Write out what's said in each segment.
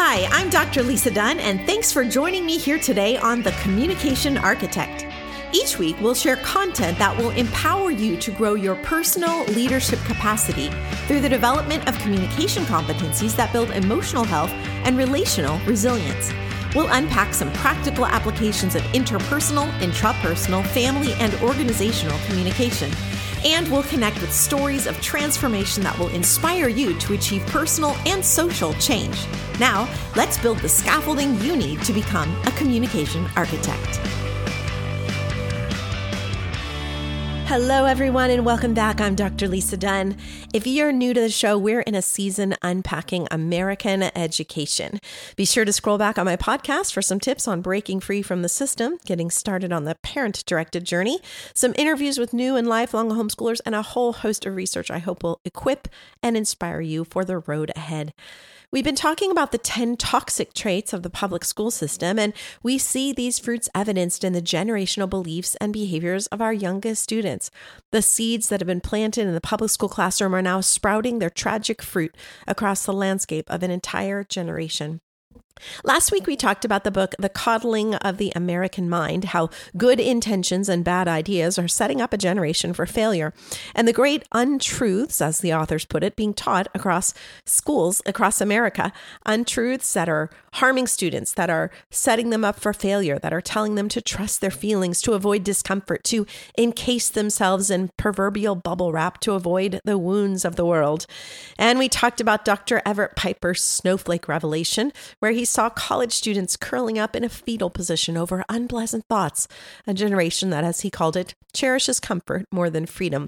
Hi, I'm Dr. Lisa Dunn, and thanks for joining me here today on The Communication Architect. Each week, we'll share content that will empower you to grow your personal leadership capacity through the development of communication competencies that build emotional health and relational resilience. We'll unpack some practical applications of interpersonal, intrapersonal, family, and organizational communication. And we'll connect with stories of transformation that will inspire you to achieve personal and social change. Now, let's build the scaffolding you need to become a communication architect. Hello, everyone, and welcome back. I'm Dr. Lisa Dunn. If you're new to the show, we're in a season unpacking American education. Be sure to scroll back on my podcast for some tips on breaking free from the system, getting started on the parent-directed journey, some interviews with new and lifelong homeschoolers, and a whole host of research I hope will equip and inspire you for the road ahead. We've been talking about the 10 toxic traits of the public school system, and we see these fruits evidenced in the generational beliefs and behaviors of our youngest students. The seeds that have been planted in the public school classroom are now sprouting their tragic fruit across the landscape of an entire generation. Last week, we talked about the book, The Coddling of the American Mind, how good intentions and bad ideas are setting up a generation for failure, and the great untruths, as the authors put it, being taught across schools across America, untruths that are harming students, that are setting them up for failure, that are telling them to trust their feelings, to avoid discomfort, to encase themselves in proverbial bubble wrap, to avoid the wounds of the world. And we talked about Dr. Everett Piper's snowflake revelation, where he saw college students curling up in a fetal position over unpleasant thoughts, a generation that, as he called it, cherishes comfort more than freedom.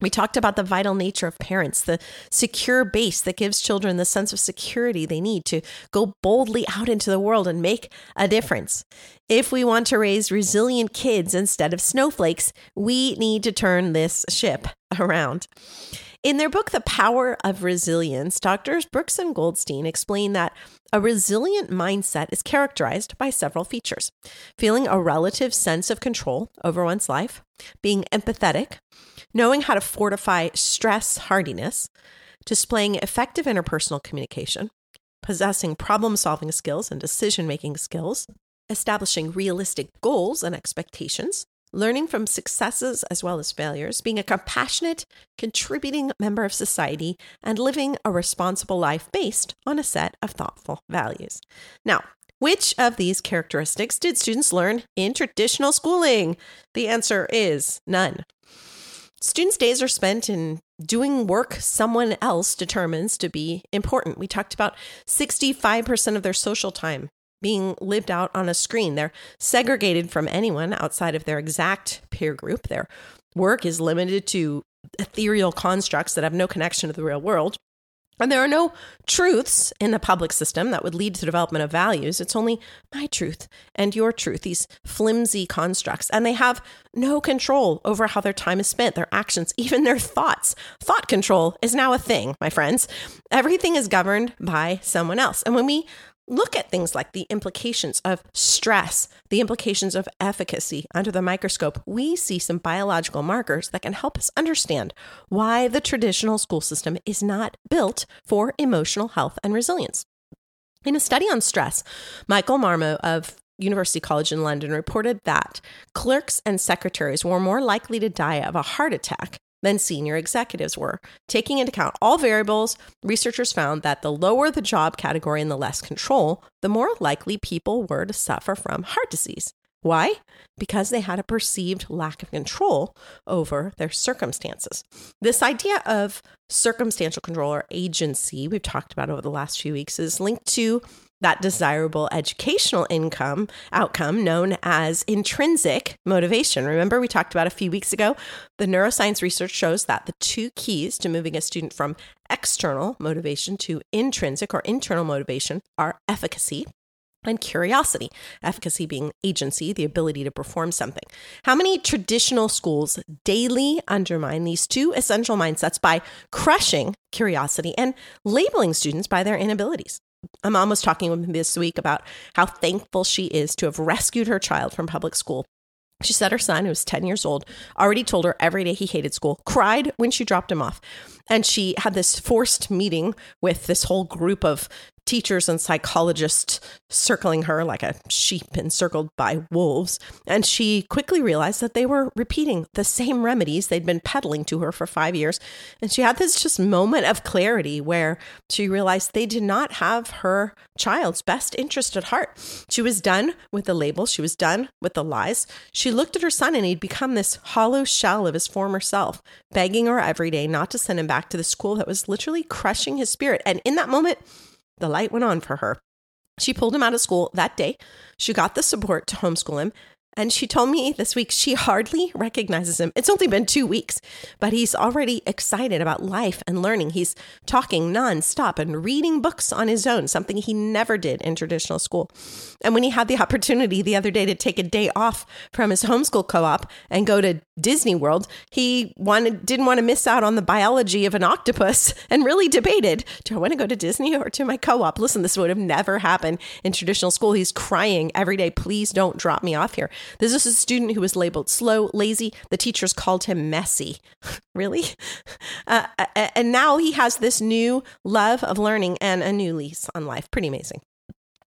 We talked about the vital nature of parents, the secure base that gives children the sense of security they need to go boldly out into the world and make a difference. If we want to raise resilient kids instead of snowflakes, we need to turn this ship around. In their book, The Power of Resilience, Drs. Brooks and Goldstein explain that a resilient mindset is characterized by several features: feeling a relative sense of control over one's life, being empathetic, knowing how to fortify stress hardiness, displaying effective interpersonal communication, possessing problem-solving skills and decision-making skills, establishing realistic goals and expectations, learning from successes as well as failures, being a compassionate, contributing member of society, and living a responsible life based on a set of thoughtful values. Now, which of these characteristics did students learn in traditional schooling? The answer is none. Students' days are spent in doing work someone else determines to be important. We talked about 65% of their social time being lived out on a screen. They're segregated from anyone outside of their exact peer group. Their work is limited to ethereal constructs that have no connection to the real world. And there are no truths in the public system that would lead to the development of values. It's only my truth and your truth, these flimsy constructs. And they have no control over how their time is spent, their actions, even their thoughts. Thought control is now a thing, my friends. Everything is governed by someone else. And when we look at things like the implications of stress, the implications of efficacy under the microscope, we see some biological markers that can help us understand why the traditional school system is not built for emotional health and resilience. In a study on stress, Michael Marmot of University College in London reported that clerks and secretaries were more likely to die of a heart attack than senior executives were. Taking into account all variables, researchers found that the lower the job category and the less control, the more likely people were to suffer from heart disease. Why? Because they had a perceived lack of control over their circumstances. This idea of circumstantial control or agency we've talked about over the last few weeks is linked to that desirable educational outcome known as intrinsic motivation. Remember, we talked about a few weeks ago, the neuroscience research shows that the two keys to moving a student from external motivation to intrinsic or internal motivation are efficacy and curiosity, efficacy being agency, the ability to perform something. How many traditional schools daily undermine these two essential mindsets by crushing curiosity and labeling students by their inabilities? A mom was talking with me this week about how thankful she is to have rescued her child from public school. She said her son, who was 10 years old, already told her every day he hated school, cried when she dropped him off. And she had this forced meeting with this whole group of teachers and psychologists circling her like a sheep encircled by wolves. And she quickly realized that they were repeating the same remedies they'd been peddling to her for 5 years. And she had this just moment of clarity where she realized they did not have her child's best interest at heart. She was done with the label. She was done with the lies. She looked at her son and he'd become this hollow shell of his former self, begging her every day not to send him back to the school that was literally crushing his spirit. And in that moment, the light went on for her. She pulled him out of school that day. She got the support to homeschool him. And she told me this week she hardly recognizes him. It's only been 2 weeks, but he's already excited about life and learning. He's talking nonstop and reading books on his own, something he never did in traditional school. And when he had the opportunity the other day to take a day off from his homeschool co-op and go to Disney World, he didn't want to miss out on the biology of an octopus and really debated, do I want to go to Disney or to my co-op? Listen, this would have never happened in traditional school. He's crying every day, please don't drop me off here. This is a student who was labeled slow, lazy. The teachers called him messy. Really? And now he has this new love of learning and a new lease on life. Pretty amazing.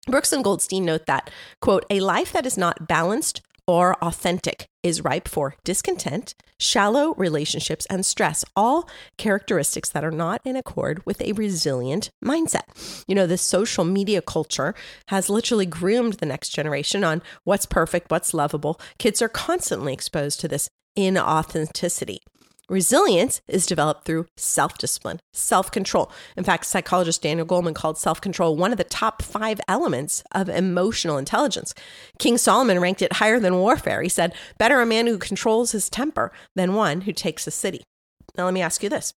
Brooks and Goldstein note that, quote, a life that is not balanced or authentic is ripe for discontent, shallow relationships, and stress, all characteristics that are not in accord with a resilient mindset. You know, this social media culture has literally groomed the next generation on what's perfect, what's lovable. Kids are constantly exposed to this inauthenticity. Resilience is developed through self-discipline, self-control. In fact, psychologist Daniel Goleman called self-control one of the top 5 elements of emotional intelligence. King Solomon ranked it higher than warfare. He said, better a man who controls his temper than one who takes a city. Now, let me ask you this.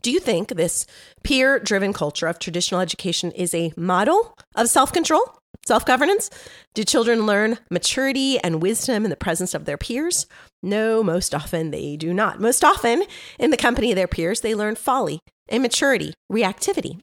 Do you think this peer-driven culture of traditional education is a model of self-control? Self-governance? Do children learn maturity and wisdom in the presence of their peers? No, most often they do not. Most often, in the company of their peers, they learn folly, immaturity, reactivity.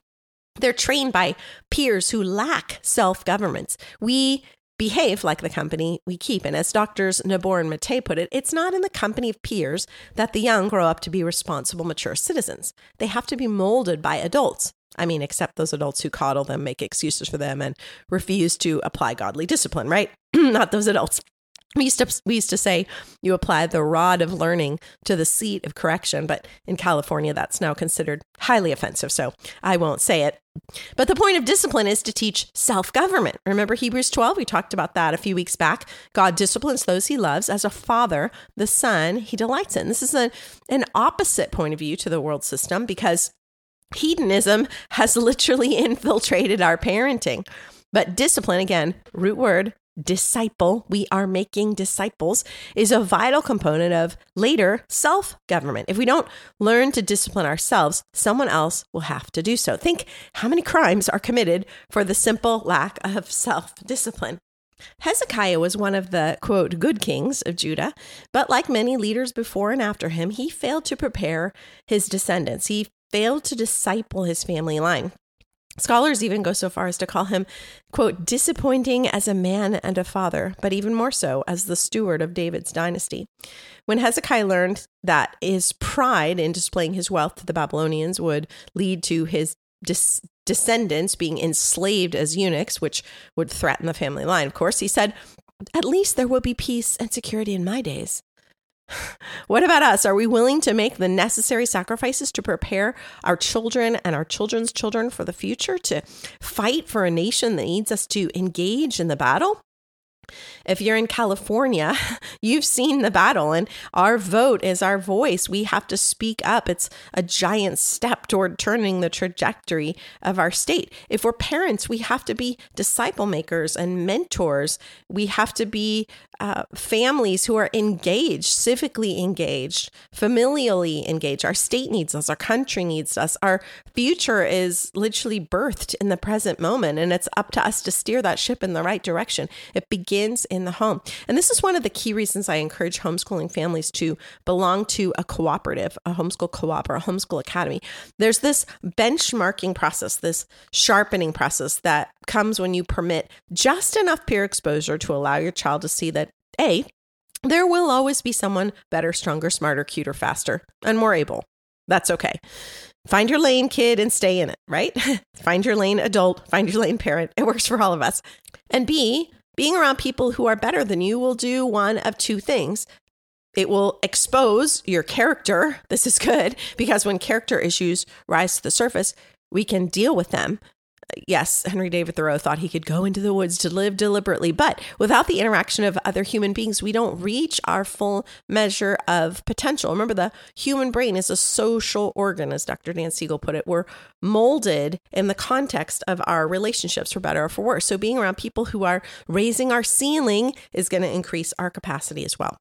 They're trained by peers who lack self-governance. We behave like the company we keep. And as doctors Nabor and Matei put it, it's not in the company of peers that the young grow up to be responsible, mature citizens. They have to be molded by adults. I mean, except those adults who coddle them, make excuses for them, and refuse to apply godly discipline, right? Not those adults. We used to say you apply the rod of learning to the seat of correction, but in California, that's now considered highly offensive, so I won't say it. But the point of discipline is to teach self-government. Remember Hebrews 12? We talked about that a few weeks back. God disciplines those he loves as a father, the son he delights in. This is an opposite point of view to the world system because hedonism has literally infiltrated our parenting. But discipline, again, root word, disciple, we are making disciples, is a vital component of later self-government. If we don't learn to discipline ourselves, someone else will have to do so. Think how many crimes are committed for the simple lack of self-discipline. Hezekiah was one of the, quote, good kings of Judah, but like many leaders before and after him, he failed to prepare his descendants. He failed to disciple his family line. Scholars even go so far as to call him, quote, disappointing as a man and a father, but even more so as the steward of David's dynasty. When Hezekiah learned that his pride in displaying his wealth to the Babylonians would lead to his descendants being enslaved as eunuchs, which would threaten the family line, of course, he said, at least there will be peace and security in my days. What about us? Are we willing to make the necessary sacrifices to prepare our children and our children's children for the future, to fight for a nation that needs us to engage in the battle? If you're in California, you've seen the battle, and our vote is our voice. We have to speak up. It's a giant step toward turning the trajectory of our state. If we're parents, we have to be disciple makers and mentors. We have to be families who are engaged, civically engaged, familially engaged. Our state needs us. Our country needs us. Our future is literally birthed in the present moment, and it's up to us to steer that ship in the right direction. It begins in the home. And this is one of the key reasons I encourage homeschooling families to belong to a cooperative, a homeschool co-op, or a homeschool academy. There's this benchmarking process, this sharpening process that comes when you permit just enough peer exposure to allow your child to see that, A, there will always be someone better, stronger, smarter, cuter, faster, and more able. That's okay. Find your lane, kid, and stay in it, right? Find your lane, adult. Find your lane, parent. It works for all of us. And B, being around people who are better than you will do one of two things. It will expose your character. This is good, because when character issues rise to the surface, we can deal with them. Yes, Henry David Thoreau thought he could go into the woods to live deliberately, but without the interaction of other human beings, we don't reach our full measure of potential. Remember, the human brain is a social organ, as Dr. Dan Siegel put it. We're molded in the context of our relationships, for better or for worse. So being around people who are raising our ceiling is going to increase our capacity as well.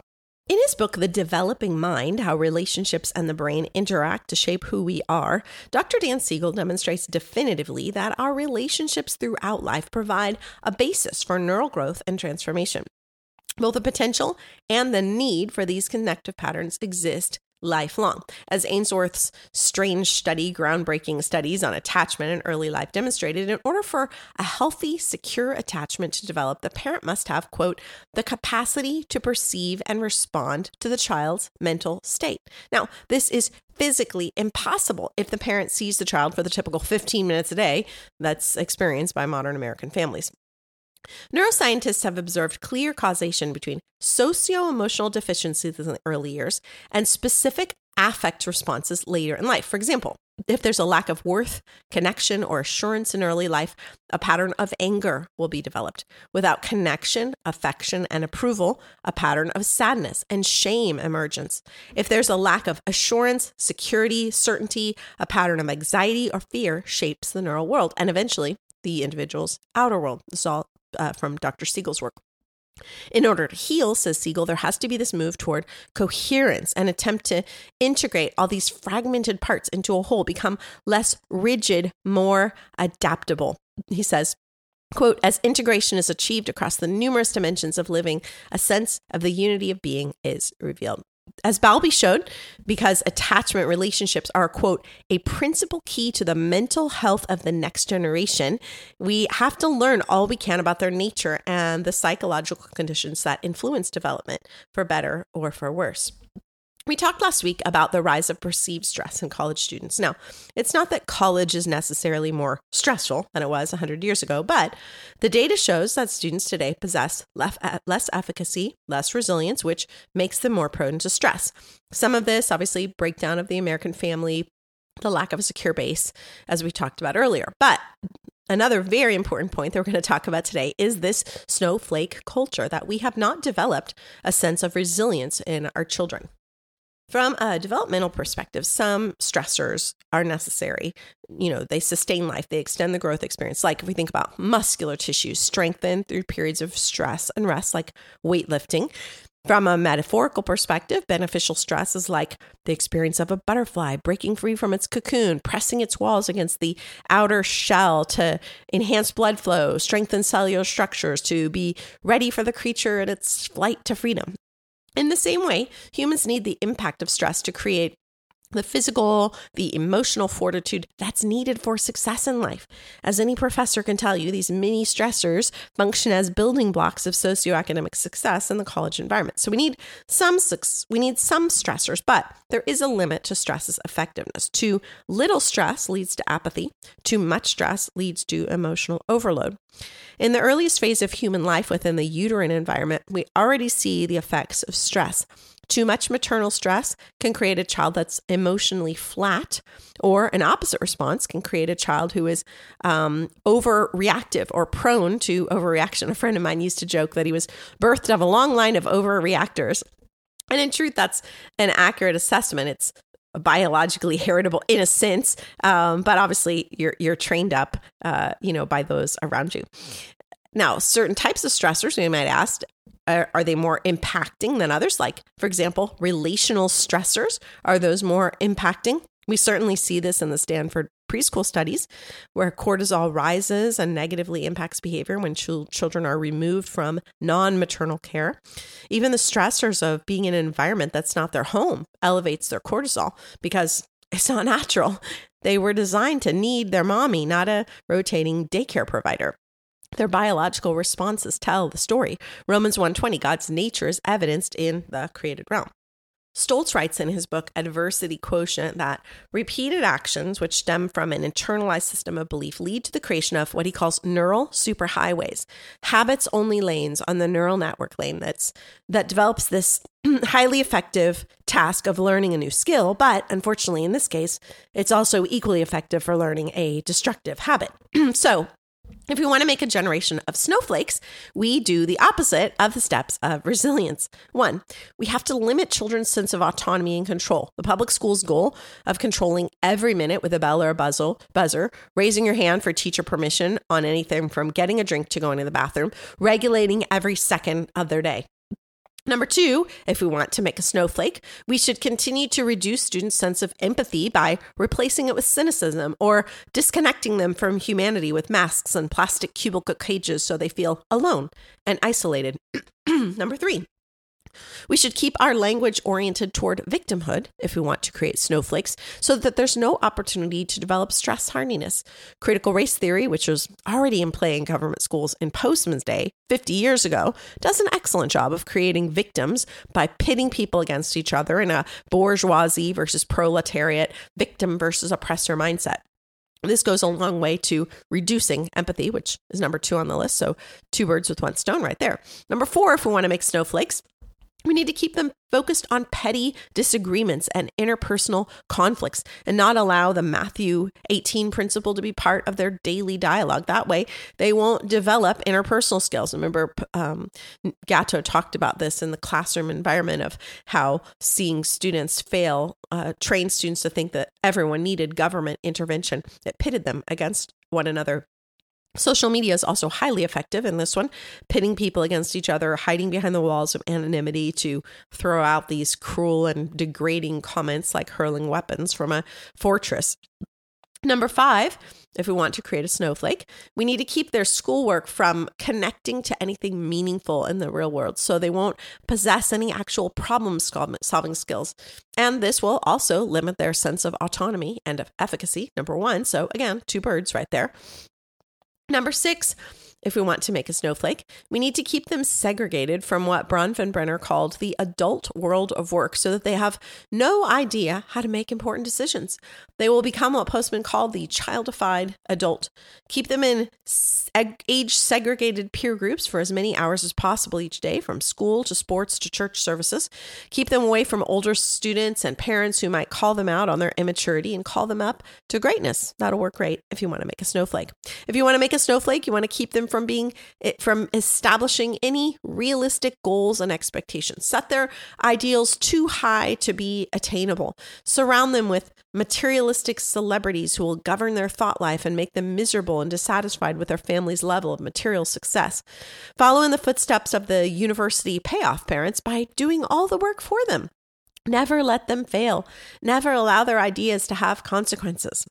In his book, The Developing Mind, How Relationships and the Brain Interact to Shape Who We Are, Dr. Dan Siegel demonstrates definitively that our relationships throughout life provide a basis for neural growth and transformation. Both the potential and the need for these connective patterns exist lifelong. As Ainsworth's strange study, groundbreaking studies on attachment in early life demonstrated, in order for a healthy, secure attachment to develop, the parent must have, quote, the capacity to perceive and respond to the child's mental state. Now, this is physically impossible if the parent sees the child for the typical 15 minutes a day that's experienced by modern American families. Neuroscientists have observed clear causation between socio-emotional deficiencies in the early years and specific affect responses later in life. For example, if there's a lack of worth, connection, or assurance in early life, a pattern of anger will be developed. Without connection, affection, and approval, a pattern of sadness and shame emerges. If there's a lack of assurance, security, certainty, a pattern of anxiety or fear shapes the neural world and eventually the individual's outer world. This is all from Dr. Siegel's work. In order to heal, says Siegel, there has to be this move toward coherence, an attempt to integrate all these fragmented parts into a whole, become less rigid, more adaptable. He says, quote, as integration is achieved across the numerous dimensions of living, a sense of the unity of being is revealed. As Bowlby showed, because attachment relationships are, quote, a principal key to the mental health of the next generation, we have to learn all we can about their nature and the psychological conditions that influence development, for better or for worse. We talked last week about the rise of perceived stress in college students. Now, it's not that college is necessarily more stressful than it was 100 years ago, but the data shows that students today possess less efficacy, less resilience, which makes them more prone to stress. Some of this, obviously, breakdown of the American family, the lack of a secure base, as we talked about earlier. But another very important point that we're going to talk about today is this snowflake culture, that we have not developed a sense of resilience in our children. From a developmental perspective, some stressors are necessary. You know, they sustain life, they extend the growth experience. Like if we think about muscular tissues strengthened through periods of stress and rest, like weightlifting. From a metaphorical perspective, beneficial stress is like the experience of a butterfly breaking free from its cocoon, pressing its walls against the outer shell to enhance blood flow, strengthen cellular structures to be ready for the creature in its flight to freedom. In the same way, humans need the impact of stress to create the physical, the emotional fortitude that's needed for success in life. As any professor can tell you, these mini stressors function as building blocks of socioeconomic success in the college environment. So we need some stressors, but there is a limit to stress's effectiveness. Too little stress leads to apathy. Too much stress leads to emotional overload. In the earliest phase of human life within the uterine environment, we already see the effects of stress. Too much maternal stress can create a child that's emotionally flat, or an opposite response can create a child who is overreactive or prone to overreaction. A friend of mine used to joke that he was birthed to have a long line of overreactors. And in truth, that's an accurate assessment. It's biologically heritable in a sense, but obviously you're trained up, by those around you. Now, certain types of stressors, we might ask, are they more impacting than others? Like, for example, relational stressors, are those more impacting? We certainly see this in the Stanford preschool studies, where cortisol rises and negatively impacts behavior when children are removed from non-maternal care. Even the stressors of being in an environment that's not their home elevates their cortisol, because it's not natural. They were designed to need their mommy, not a rotating daycare provider. Their biological responses tell the story. Romans 1:20, God's nature is evidenced in the created realm. Stoltz writes in his book, Adversity Quotient, that repeated actions which stem from an internalized system of belief lead to the creation of what he calls neural superhighways, habits-only lanes on the neural network lane that develops this highly effective task of learning a new skill. But unfortunately, in this case, it's also equally effective for learning a destructive habit. So, if we want to make a generation of snowflakes, we do the opposite of the steps of resilience. 1, we have to limit children's sense of autonomy and control. The public school's goal of controlling every minute with a bell or a buzzer, raising your hand for teacher permission on anything from getting a drink to going to the bathroom, regulating every second of their day. 2, if we want to make a snowflake, we should continue to reduce students' sense of empathy by replacing it with cynicism or disconnecting them from humanity with masks and plastic cubicle cages so they feel alone and isolated. 3, we should keep our language oriented toward victimhood if we want to create snowflakes so that there's no opportunity to develop stress harness. Critical race theory, which was already in play in government schools in Postman's day 50 years ago, does an excellent job of creating victims by pitting people against each other in a bourgeoisie versus proletariat, victim versus oppressor mindset. This goes a long way to reducing empathy, which is 2 on the list. So 2 birds with one stone right there. 4, if we want to make snowflakes, we need to keep them focused on petty disagreements and interpersonal conflicts and not allow the Matthew 18 principle to be part of their daily dialogue. That way, they won't develop interpersonal skills. Remember, Gatto talked about this in the classroom environment of how seeing students fail trained students to think that everyone needed government intervention. It pitted them against one another. Social media is also highly effective in this one, pitting people against each other, hiding behind the walls of anonymity to throw out these cruel and degrading comments like hurling weapons from a fortress. 5, if we want to create a snowflake, we need to keep their schoolwork from connecting to anything meaningful in the real world so they won't possess any actual problem-solving skills. And this will also limit their sense of autonomy and of efficacy, 1. So again, 2 birds right there. 6, if we want to make a snowflake, we need to keep them segregated from what Bronfenbrenner called the adult world of work so that they have no idea how to make important decisions. They will become what Postman called the childified adult. Keep them in age-segregated peer groups for as many hours as possible each day, from school to sports to church services. Keep them away from older students and parents who might call them out on their immaturity and call them up to greatness. That'll work great if you want to make a snowflake. If you want to make a snowflake, you want to keep them from establishing any realistic goals and expectations. Set their ideals too high to be attainable. Surround them with materialistic celebrities who will govern their thought life and make them miserable and dissatisfied with their family's level of material success. Follow in the footsteps of the university payoff parents by doing all the work for them. Never let them fail. Never allow their ideas to have consequences.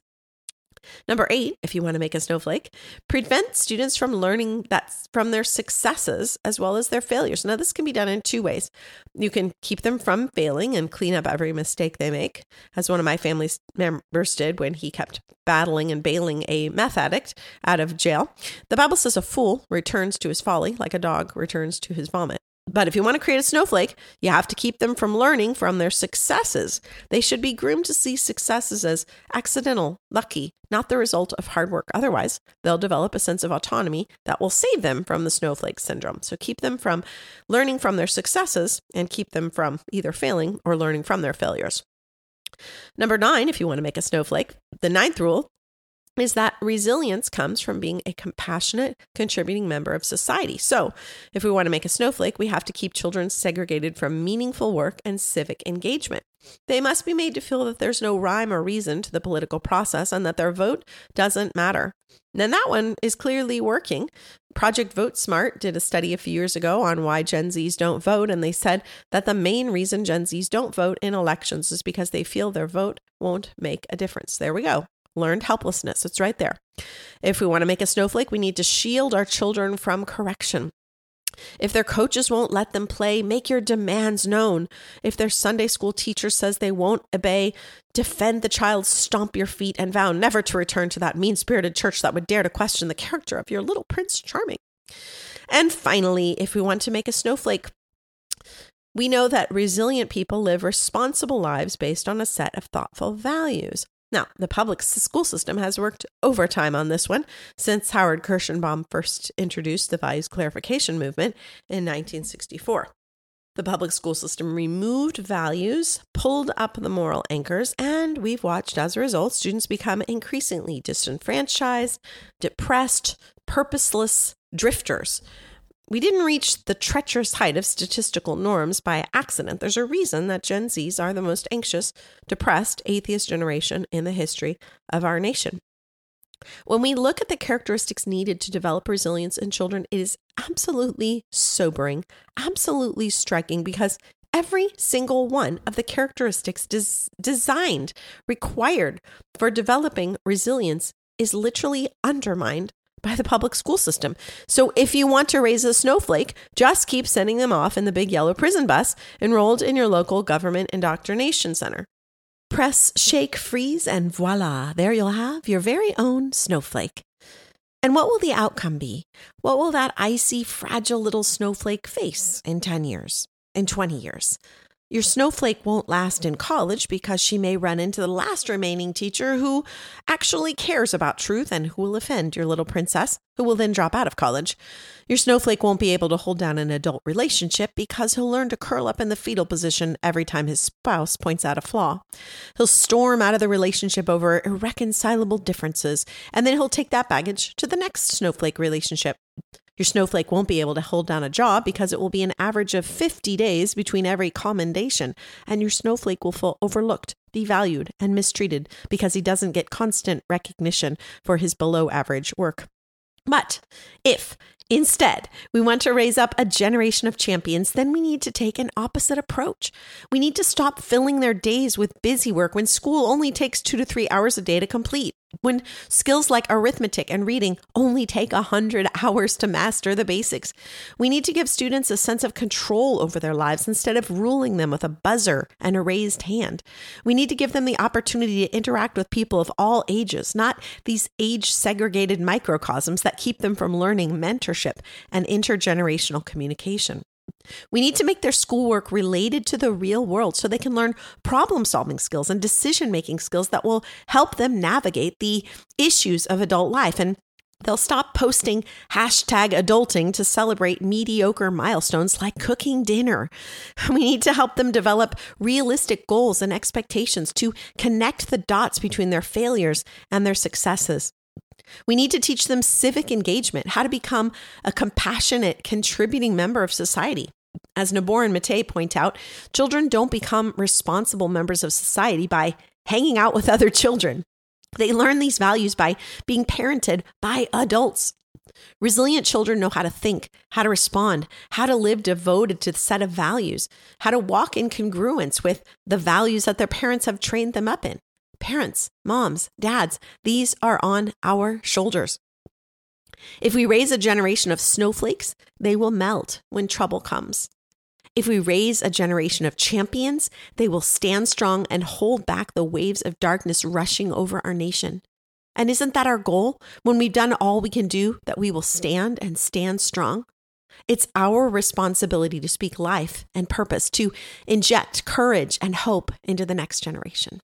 8, if you want to make a snowflake, prevent students from learning from their successes as well as their failures. Now, this can be done in 2 ways. You can keep them from failing and clean up every mistake they make, as one of my family members did when he kept battling and bailing a meth addict out of jail. The Bible says a fool returns to his folly like a dog returns to his vomit. But if you want to create a snowflake, you have to keep them from learning from their successes. They should be groomed to see successes as accidental, lucky, not the result of hard work. Otherwise, they'll develop a sense of autonomy that will save them from the snowflake syndrome. So keep them from learning from their successes and keep them from either failing or learning from their failures. 9, if you want to make a snowflake, the 9th rule is that resilience comes from being a compassionate, contributing member of society. So if we want to make a snowflake, we have to keep children segregated from meaningful work and civic engagement. They must be made to feel that there's no rhyme or reason to the political process and that their vote doesn't matter. And that one is clearly working. Project Vote Smart did a study a few years ago on why Gen Zs don't vote, and they said that the main reason Gen Zs don't vote in elections is because they feel their vote won't make a difference. There we go. Learned helplessness. It's right there. If we want to make a snowflake, we need to shield our children from correction. If their coaches won't let them play, make your demands known. If their Sunday school teacher says they won't obey, defend the child, stomp your feet, and vow never to return to that mean-spirited church that would dare to question the character of your little Prince Charming. And finally, if we want to make a snowflake, We know that resilient people live responsible lives based on a set of thoughtful values. Now, the public school system has worked overtime on this one since Howard Kirschenbaum first introduced the values clarification movement in 1964. The public school system removed values, pulled up the moral anchors, and we've watched, as a result, students become increasingly disenfranchised, depressed, purposeless drifters. We didn't reach the treacherous height of statistical norms by accident. There's a reason that Gen Zs are the most anxious, depressed, atheist generation in the history of our nation. When we look at the characteristics needed to develop resilience in children, it is absolutely sobering, absolutely striking, because every single one of the characteristics designed, required for developing resilience is literally undermined by the public school system. So if you want to raise a snowflake, just keep sending them off in the big yellow prison bus enrolled in your local government indoctrination center. Press, shake, freeze, and voila, there you'll have your very own snowflake. And what will the outcome be? What will that icy, fragile little snowflake face in 10 years, in 20 years? Your snowflake won't last in college because she may run into the last remaining teacher who actually cares about truth and who will offend your little princess, who will then drop out of college. Your snowflake won't be able to hold down an adult relationship because he'll learn to curl up in the fetal position every time his spouse points out a flaw. He'll storm out of the relationship over irreconcilable differences, and then he'll take that baggage to the next snowflake relationship. Your snowflake won't be able to hold down a job because it will be an average of 50 days between every commendation, and your snowflake will feel overlooked, devalued, and mistreated because he doesn't get constant recognition for his below-average work. But if instead we want to raise up a generation of champions, then we need to take an opposite approach. We need to stop filling their days with busy work when school only takes 2 to 3 hours a day to complete. When skills like arithmetic and reading only take 100 hours to master the basics, we need to give students a sense of control over their lives instead of ruling them with a buzzer and a raised hand. We need to give them the opportunity to interact with people of all ages, not these age-segregated microcosms that keep them from learning mentorship and intergenerational communication. We need to make their schoolwork related to the real world so they can learn problem-solving skills and decision-making skills that will help them navigate the issues of adult life. And they'll stop posting #adulting to celebrate mediocre milestones like cooking dinner. We need to help them develop realistic goals and expectations to connect the dots between their failures and their successes. We need to teach them civic engagement, how to become a compassionate, contributing member of society. As Nabor and Matei point out, children don't become responsible members of society by hanging out with other children. They learn these values by being parented by adults. Resilient children know how to think, how to respond, how to live devoted to the set of values, how to walk in congruence with the values that their parents have trained them up in. Parents, moms, dads, these are on our shoulders. If we raise a generation of snowflakes, they will melt when trouble comes. If we raise a generation of champions, they will stand strong and hold back the waves of darkness rushing over our nation. And isn't that our goal? When we've done all we can do, that we will stand and stand strong? It's our responsibility to speak life and purpose, to inject courage and hope into the next generation.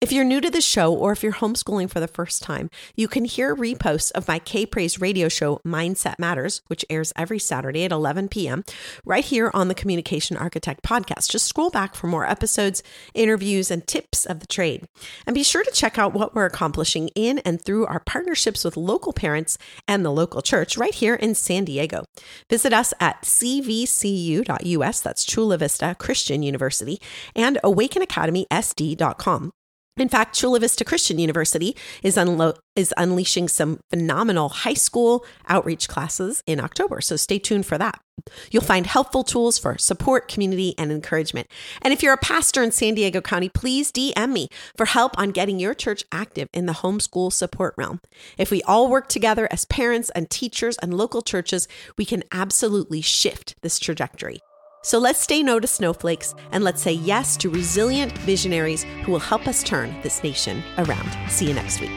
If you're new to the show, or if you're homeschooling for the first time, you can hear reposts of my K-Praise radio show, Mindset Matters, which airs every Saturday at 11 p.m. right here on the Communication Architect podcast. Just scroll back for more episodes, interviews, and tips of the trade. And be sure to check out what we're accomplishing in and through our partnerships with local parents and the local church right here in San Diego. Visit us at cvcu.us, that's Chula Vista Christian University, and awakenacademysd.com. In fact, Chula Vista Christian University is unleashing some phenomenal high school outreach classes in October, so stay tuned for that. You'll find helpful tools for support, community, and encouragement. And if you're a pastor in San Diego County, please DM me for help on getting your church active in the homeschool support realm. If we all work together as parents and teachers and local churches, we can absolutely shift this trajectory. So let's say no to snowflakes and let's say yes to resilient visionaries who will help us turn this nation around. See you next week.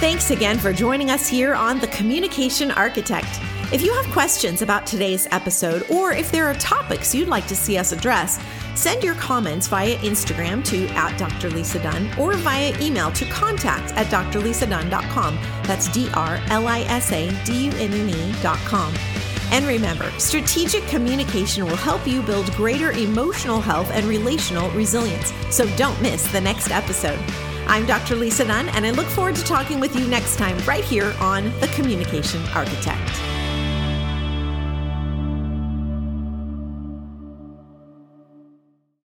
Thanks again for joining us here on The Communication Architect. If you have questions about today's episode, or if there are topics you'd like to see us address, send your comments via Instagram to @DrLisaDunn or via email to contact@drlisadunn.com. That's drlisadunne.com. And remember, strategic communication will help you build greater emotional health and relational resilience. So don't miss the next episode. I'm Dr. Lisa Dunn, and I look forward to talking with you next time right here on The Communication Architect.